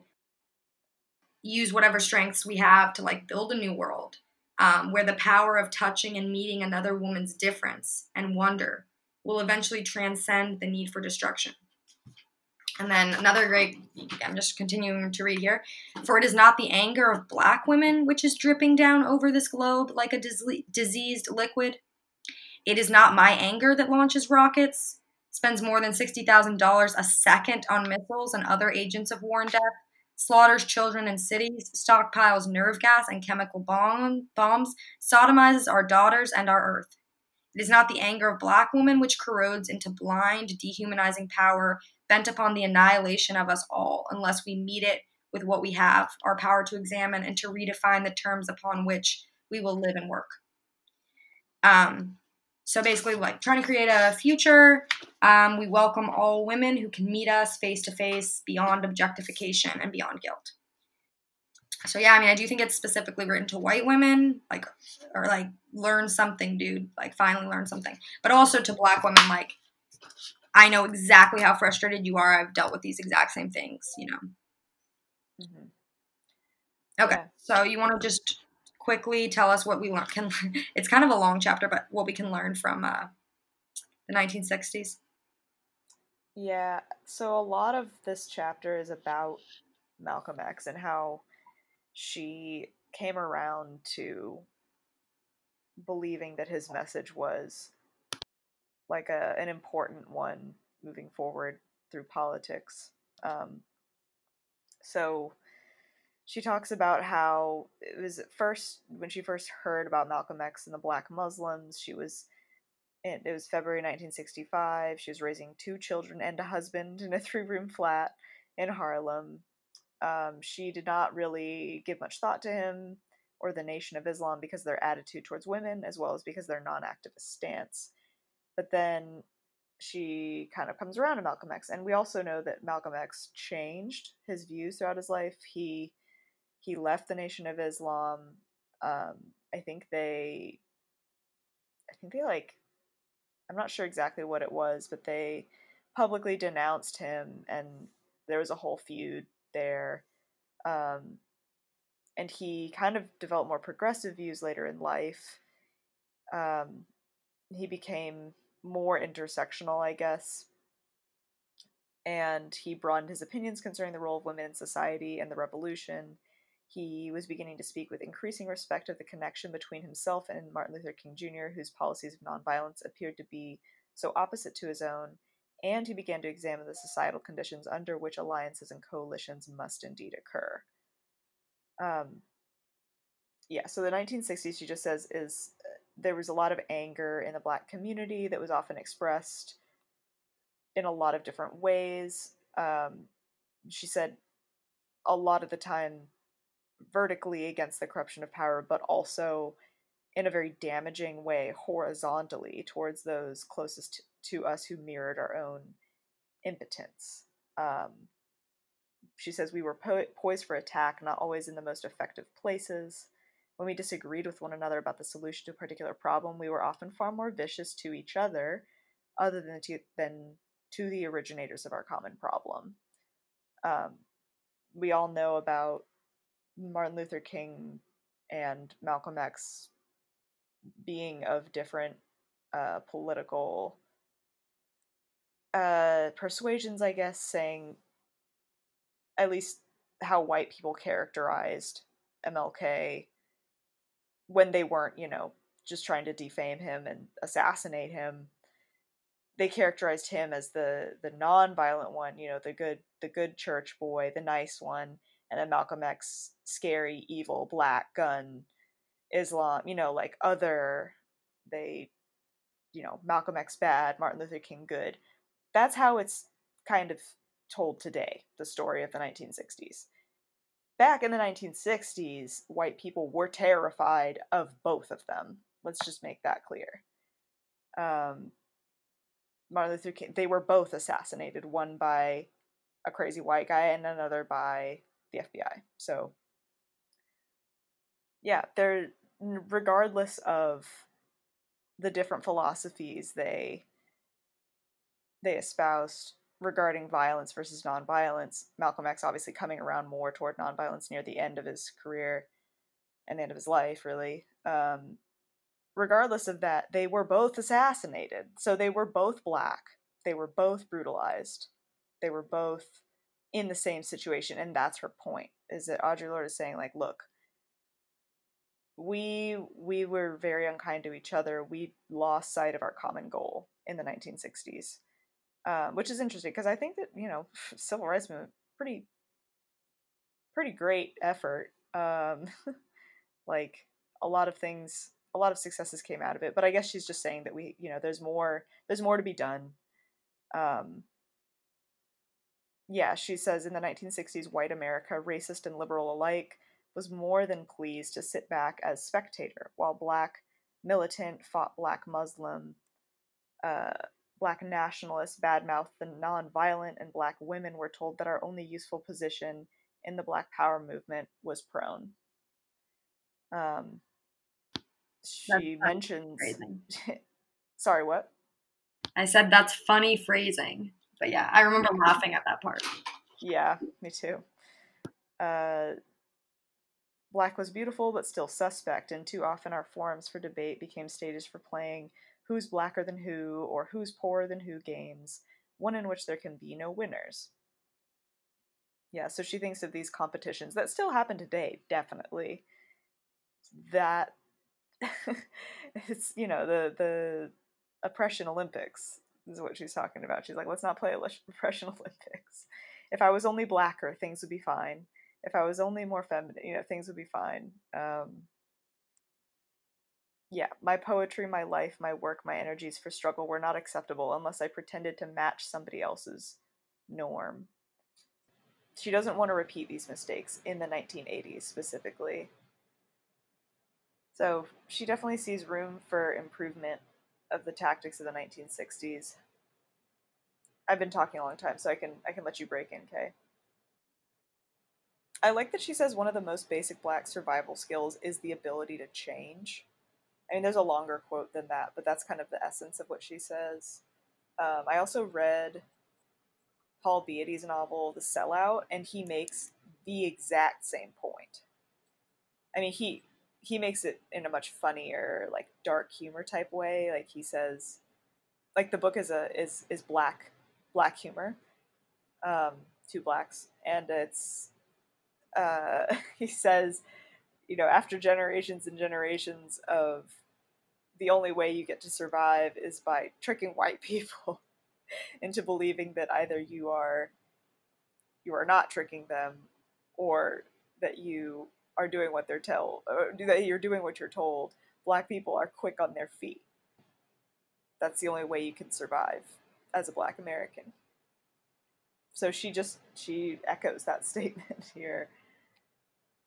use whatever strengths we have to like build a new world, um, where the power of touching and meeting another woman's difference and wonder will eventually transcend the need for destruction. And then another great, I'm just continuing to read here. For it is not the anger of black women which is dripping down over this globe like a dis- diseased liquid. It is not my anger that launches rockets, spends more than sixty thousand dollars a second on missiles and other agents of war and death, slaughters children in cities, stockpiles nerve gas and chemical bomb, bombs, sodomizes our daughters and our earth. It is not the anger of black women which corrodes into blind, dehumanizing power bent upon the annihilation of us all, unless we meet it with what we have, our power to examine and to redefine the terms upon which we will live and work. Um, so basically, like, trying to create a future. Um, we welcome all women who can meet us face-to-face beyond objectification and beyond guilt. So, yeah, I mean, I do think it's specifically written to white women, like, or, like, learn something, dude, like, finally learn something. But also to black women, like, I know exactly how frustrated you are. I've dealt with these exact same things, you know. Mm-hmm. Okay, yeah. So you want to just quickly tell us what we can – it's kind of a long chapter, but what we can learn from uh, the nineteen sixties. Yeah, so a lot of this chapter is about Malcolm X and how – she came around to believing that his message was like a an important one moving forward through politics. Um, so she talks about how it was first when she first heard about Malcolm X and the Black Muslims. She was it was February nineteen sixty-five. She was raising two children and a husband in a three-room flat in Harlem. Um, she did not really give much thought to him or the Nation of Islam because of their attitude towards women, as well as because of their non-activist stance. But then she kind of comes around to Malcolm X. And we also know that Malcolm X changed his views throughout his life. He he left the Nation of Islam. Um, I think they, I think they like, I'm not sure exactly what it was, but they publicly denounced him, and there was a whole feud there. Um, and he kind of developed more progressive views later in life. Um, he became more intersectional, I guess. And he broadened his opinions concerning the role of women in society and the revolution. He was beginning to speak with increasing respect of the connection between himself and Martin Luther King Junior, whose policies of nonviolence appeared to be so opposite to his own. And he began to examine the societal conditions under which alliances and coalitions must indeed occur. Um, yeah, so the nineteen sixties, she just says, is uh, there was a lot of anger in the black community that was often expressed in a lot of different ways. Um, she said a lot of the time vertically against the corruption of power, but also in a very damaging way horizontally towards those closest to us who mirrored our own impotence. Um, she says, we were po- poised for attack, not always in the most effective places. When we disagreed with one another about the solution to a particular problem, we were often far more vicious to each other other than to, than to the originators of our common problem. Um, we all know about Martin Luther King and Malcolm X being of different uh, political uh, persuasions, I guess, saying at least how white people characterized M L K when they weren't, you know, just trying to defame him and assassinate him. They characterized him as the the non-violent one, you know, the good the good church boy, the nice one, and then Malcolm X, scary, evil, black, gun, Islam, you know, like other, they, you know, Malcolm X bad, Martin Luther King good. That's how it's kind of told today, the story of the nineteen sixties. Back in the nineteen sixties, white people were terrified of both of them. Let's just make that clear. Um, Martin Luther King, they were both assassinated, one by a crazy white guy and another by the F B I. So, yeah, they're, regardless of the different philosophies they they espoused regarding violence versus nonviolence, Malcolm X obviously coming around more toward nonviolence near the end of his career and the end of his life, really. Um, regardless of that, they were both assassinated. So they were both black. They were both brutalized. They were both in the same situation. And that's her point, is that Audre Lorde is saying, like, look, we we were very unkind to each other. We lost sight of our common goal in the nineteen sixties, uh, which is interesting because I think that, you know, civil rights movement, pretty, pretty great effort. Um, like a lot of things, a lot of successes came out of it, but I guess she's just saying that we, you know, there's more, there's more to be done. Um, yeah, she says in the nineteen sixties, white America, racist and liberal alike, was more than pleased to sit back as spectator, while black militant fought black Muslim, uh, black nationalists badmouthed the nonviolent, and black women were told that our only useful position in the Black Power movement was prone. Um, she mentions... Sorry, what? I said that's funny phrasing. But yeah, I remember laughing at that part. Yeah, me too. Uh... Black was beautiful, but still suspect, and too often our forums for debate became stages for playing who's blacker than who or who's poorer than who games, one in which there can be no winners. Yeah, so she thinks of these competitions that still happen today, definitely. That, it's, you know, the, the oppression Olympics is what she's talking about. She's like, let's not play oppression Olympics. If I was only blacker, things would be fine. If I was only more feminine, you know, things would be fine. Um, yeah, my poetry, my life, my work, my energies for struggle were not acceptable unless I pretended to match somebody else's norm. She doesn't want to repeat these mistakes in the nineteen eighties specifically. So she definitely sees room for improvement of the tactics of the nineteen sixties. I've been talking a long time, so I can I can let you break in, Kay. I like that she says one of the most basic Black survival skills is the ability to change. I mean, there's a longer quote than that, but that's kind of the essence of what she says. Um, I also read Paul Beatty's novel, The Sellout, and he makes the exact same point. I mean, he he makes it in a much funnier, like, dark humor type way. Like, he says, like, the book is a is is black black humor, um, two blacks, and it's. Uh, he says, you know, after generations and generations of the only way you get to survive is by tricking white people into believing that either you are, you are not tricking them, or that you are doing what they're told, or that you're doing what you're told. Black people are quick on their feet. That's the only way you can survive as a Black American. So she just, she echoes that statement here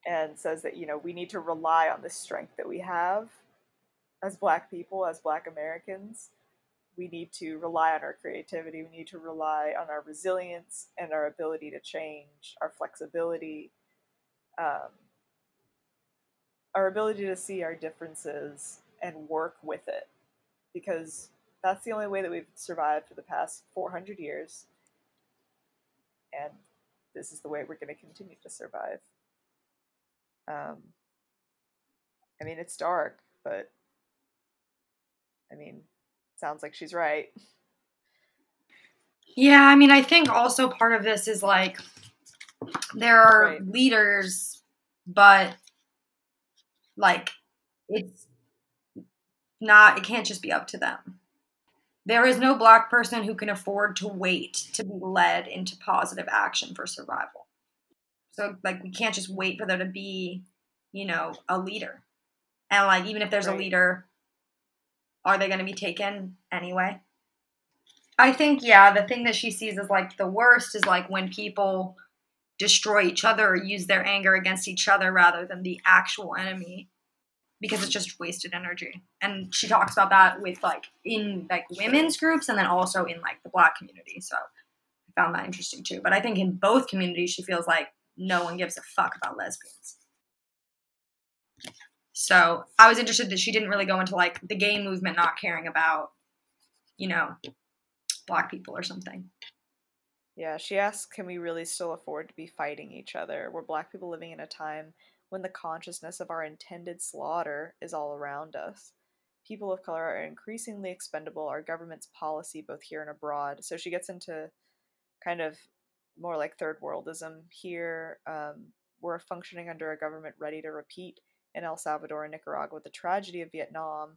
and says that, you know, we need to rely on the strength that we have as Black people, as Black Americans, we need to rely on our creativity. We need to rely on our resilience and our ability to change, our flexibility, um, our ability to see our differences and work with it, because that's the only way that we've survived for the past four hundred years. And this is the way we're going to continue to survive. Um, I mean, it's dark, but I mean, sounds like she's right. Yeah, I mean, I think also part of this is like, there are right. leaders, but like, it's not, it can't just be up to them. There is no Black person who can afford to wait to be led into positive action for survival. So like, we can't just wait for there to be, you know, a leader. And like, even if there's right. a leader, are they going to be taken anyway? I think, yeah, the thing that she sees as like the worst is like when people destroy each other or use their anger against each other rather than the actual enemy, because it's just wasted energy. And she talks about that with like in like women's groups and then also in like the Black community. So I found that interesting too. But I think in both communities, she feels like no one gives a fuck about lesbians. So I was interested that she didn't really go into like the gay movement not caring about, you know, Black people or something. Yeah, she asks, can we really still afford to be fighting each other? Were Black people living in a time when the consciousness of our intended slaughter is all around us? People of color are increasingly expendable, our government's policy both here and abroad. So she gets into kind of more like third worldism here. Um, we're functioning under a government ready to repeat in El Salvador and Nicaragua the tragedy of Vietnam,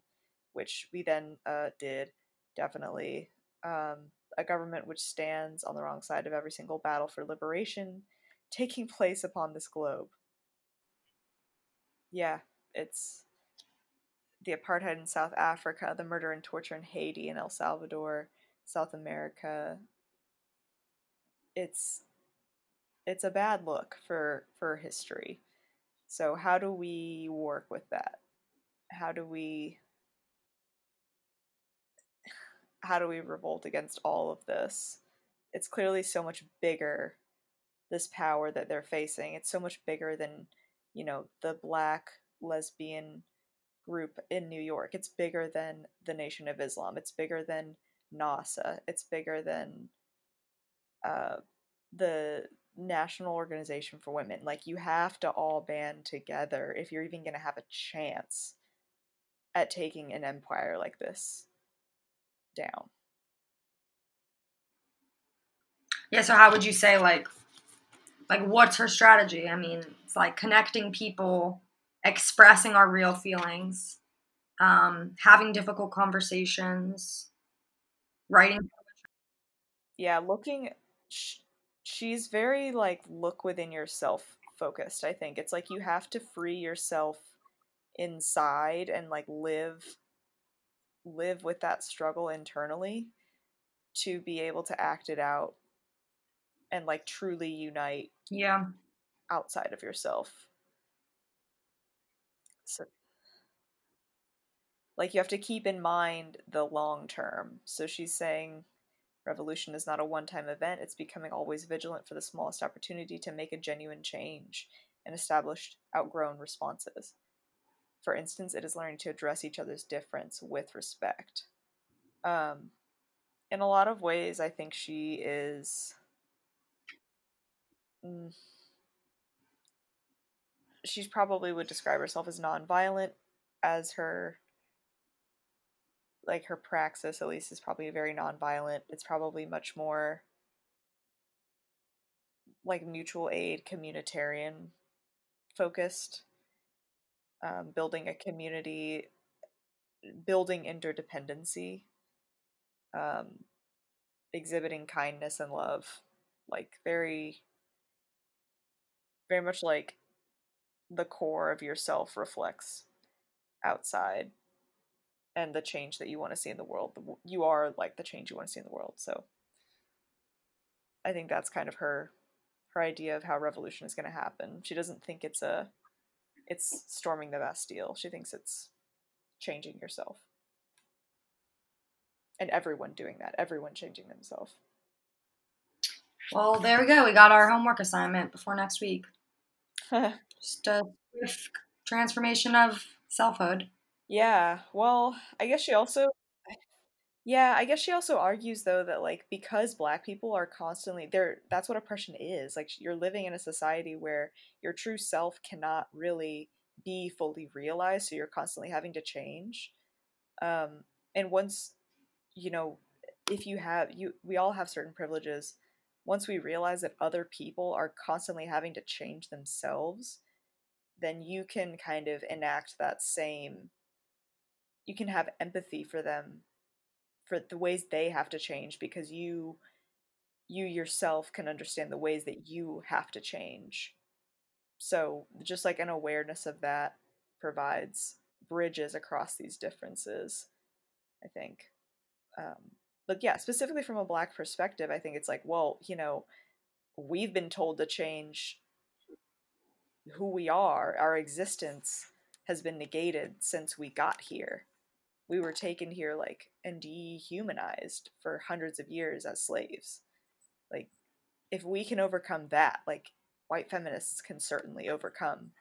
which we then uh, did, definitely. Um, a government which stands on the wrong side of every single battle for liberation taking place upon this globe. Yeah, it's the apartheid in South Africa, the murder and torture in Haiti and El Salvador, South America. It's it's a bad look for, for history. So how do we work with that? How do we how do we revolt against all of this? It's clearly so much bigger, this power that they're facing. It's so much bigger than, you know, the Black lesbian group in New York. It's bigger than the Nation of Islam. It's bigger than NASA. It's bigger than uh, the National Organization for Women. Like, you have to all band together if you're even going to have a chance at taking an empire like this down. Yeah, so how would you say, like, like what's her strategy? I mean, it's like connecting people, expressing our real feelings, um, having difficult conversations, writing. Yeah, looking... Sh- She's very, like, look within yourself focused, I think. It's like you have to free yourself inside and, like, live live with that struggle internally to be able to act it out and, like, truly unite yeah. outside of yourself. So, like, you have to keep in mind the long term. So she's saying... revolution is not a one-time event. It's becoming always vigilant for the smallest opportunity to make a genuine change and establish outgrown responses. For instance, it is learning to address each other's difference with respect. Um, in a lot of ways, I think she is... Mm, she probably would describe herself as nonviolent, as her... like her praxis, at least, is probably very nonviolent. It's probably much more like mutual aid, communitarian focused, um, building a community, building interdependency, um, exhibiting kindness and love, like very, very much like the core of yourself reflects outside. And the change that you want to see in the world. You are like the change you want to see in the world. So I think that's kind of her her idea of how revolution is going to happen. She doesn't think it's a it's storming the Bastille. She thinks it's changing yourself. And everyone doing that, everyone changing themselves. Well, there we go. We got our homework assignment before next week. Just a brief transformation of selfhood. Yeah. Well, I guess she also, yeah, I guess she also argues, though, that, like, because Black people are constantly there, that's what oppression is. Like, you're living in a society where your true self cannot really be fully realized. So you're constantly having to change. Um, and once, you know, if you have, you, we all have certain privileges. Once we realize that other people are constantly having to change themselves, then you can kind of enact that same, you can have empathy for them, for the ways they have to change, because you, you yourself can understand the ways that you have to change. So just like an awareness of that provides bridges across these differences, I think. Um, but yeah, specifically from a Black perspective, I think it's like, well, you know, we've been told to change who we are. Our existence has been negated since we got here. We were taken here, like, and dehumanized for hundreds of years as slaves. Like, if we can overcome that, like, white feminists can certainly overcome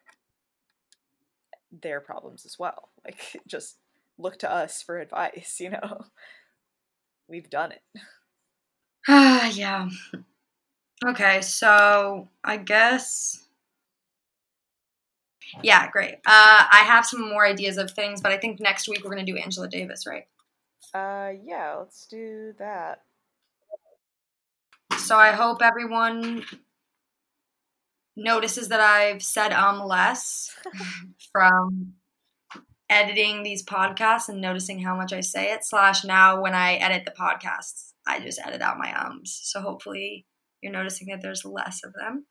their problems as well. Like, just look to us for advice, you know? We've done it. Ah, yeah. Okay, so I guess... yeah, great. Uh, I have some more ideas of things, but I think next week we're going to do Angela Davis, right? Uh, yeah, let's do that. So I hope everyone notices that I've said um less from editing these podcasts and noticing how much I say it, slash now when I edit the podcasts, I just edit out my ums. So hopefully you're noticing that there's less of them.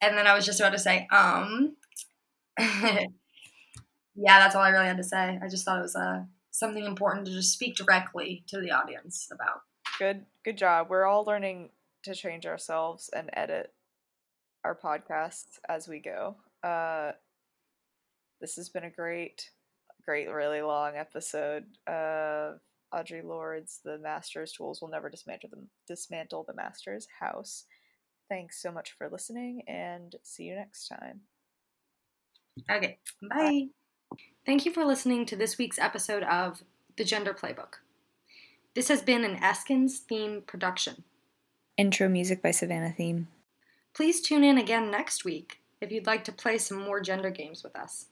And then I was just about to say, um, yeah, that's all I really had to say. I just thought it was uh, something important to just speak directly to the audience about. Good, good job. We're all learning to change ourselves and edit our podcasts as we go. Uh, this has been a great, great, really long episode of Audre Lorde's The Master's Tools Will Never Dismantle the, dismantle the Master's House. Thanks so much for listening, and see you next time. Okay, bye. bye. Thank you for listening to this week's episode of The Gender Playbook. This has been an Eskins Theme production. Intro music by Savannah Theme. Please tune in again next week if you'd like to play some more gender games with us.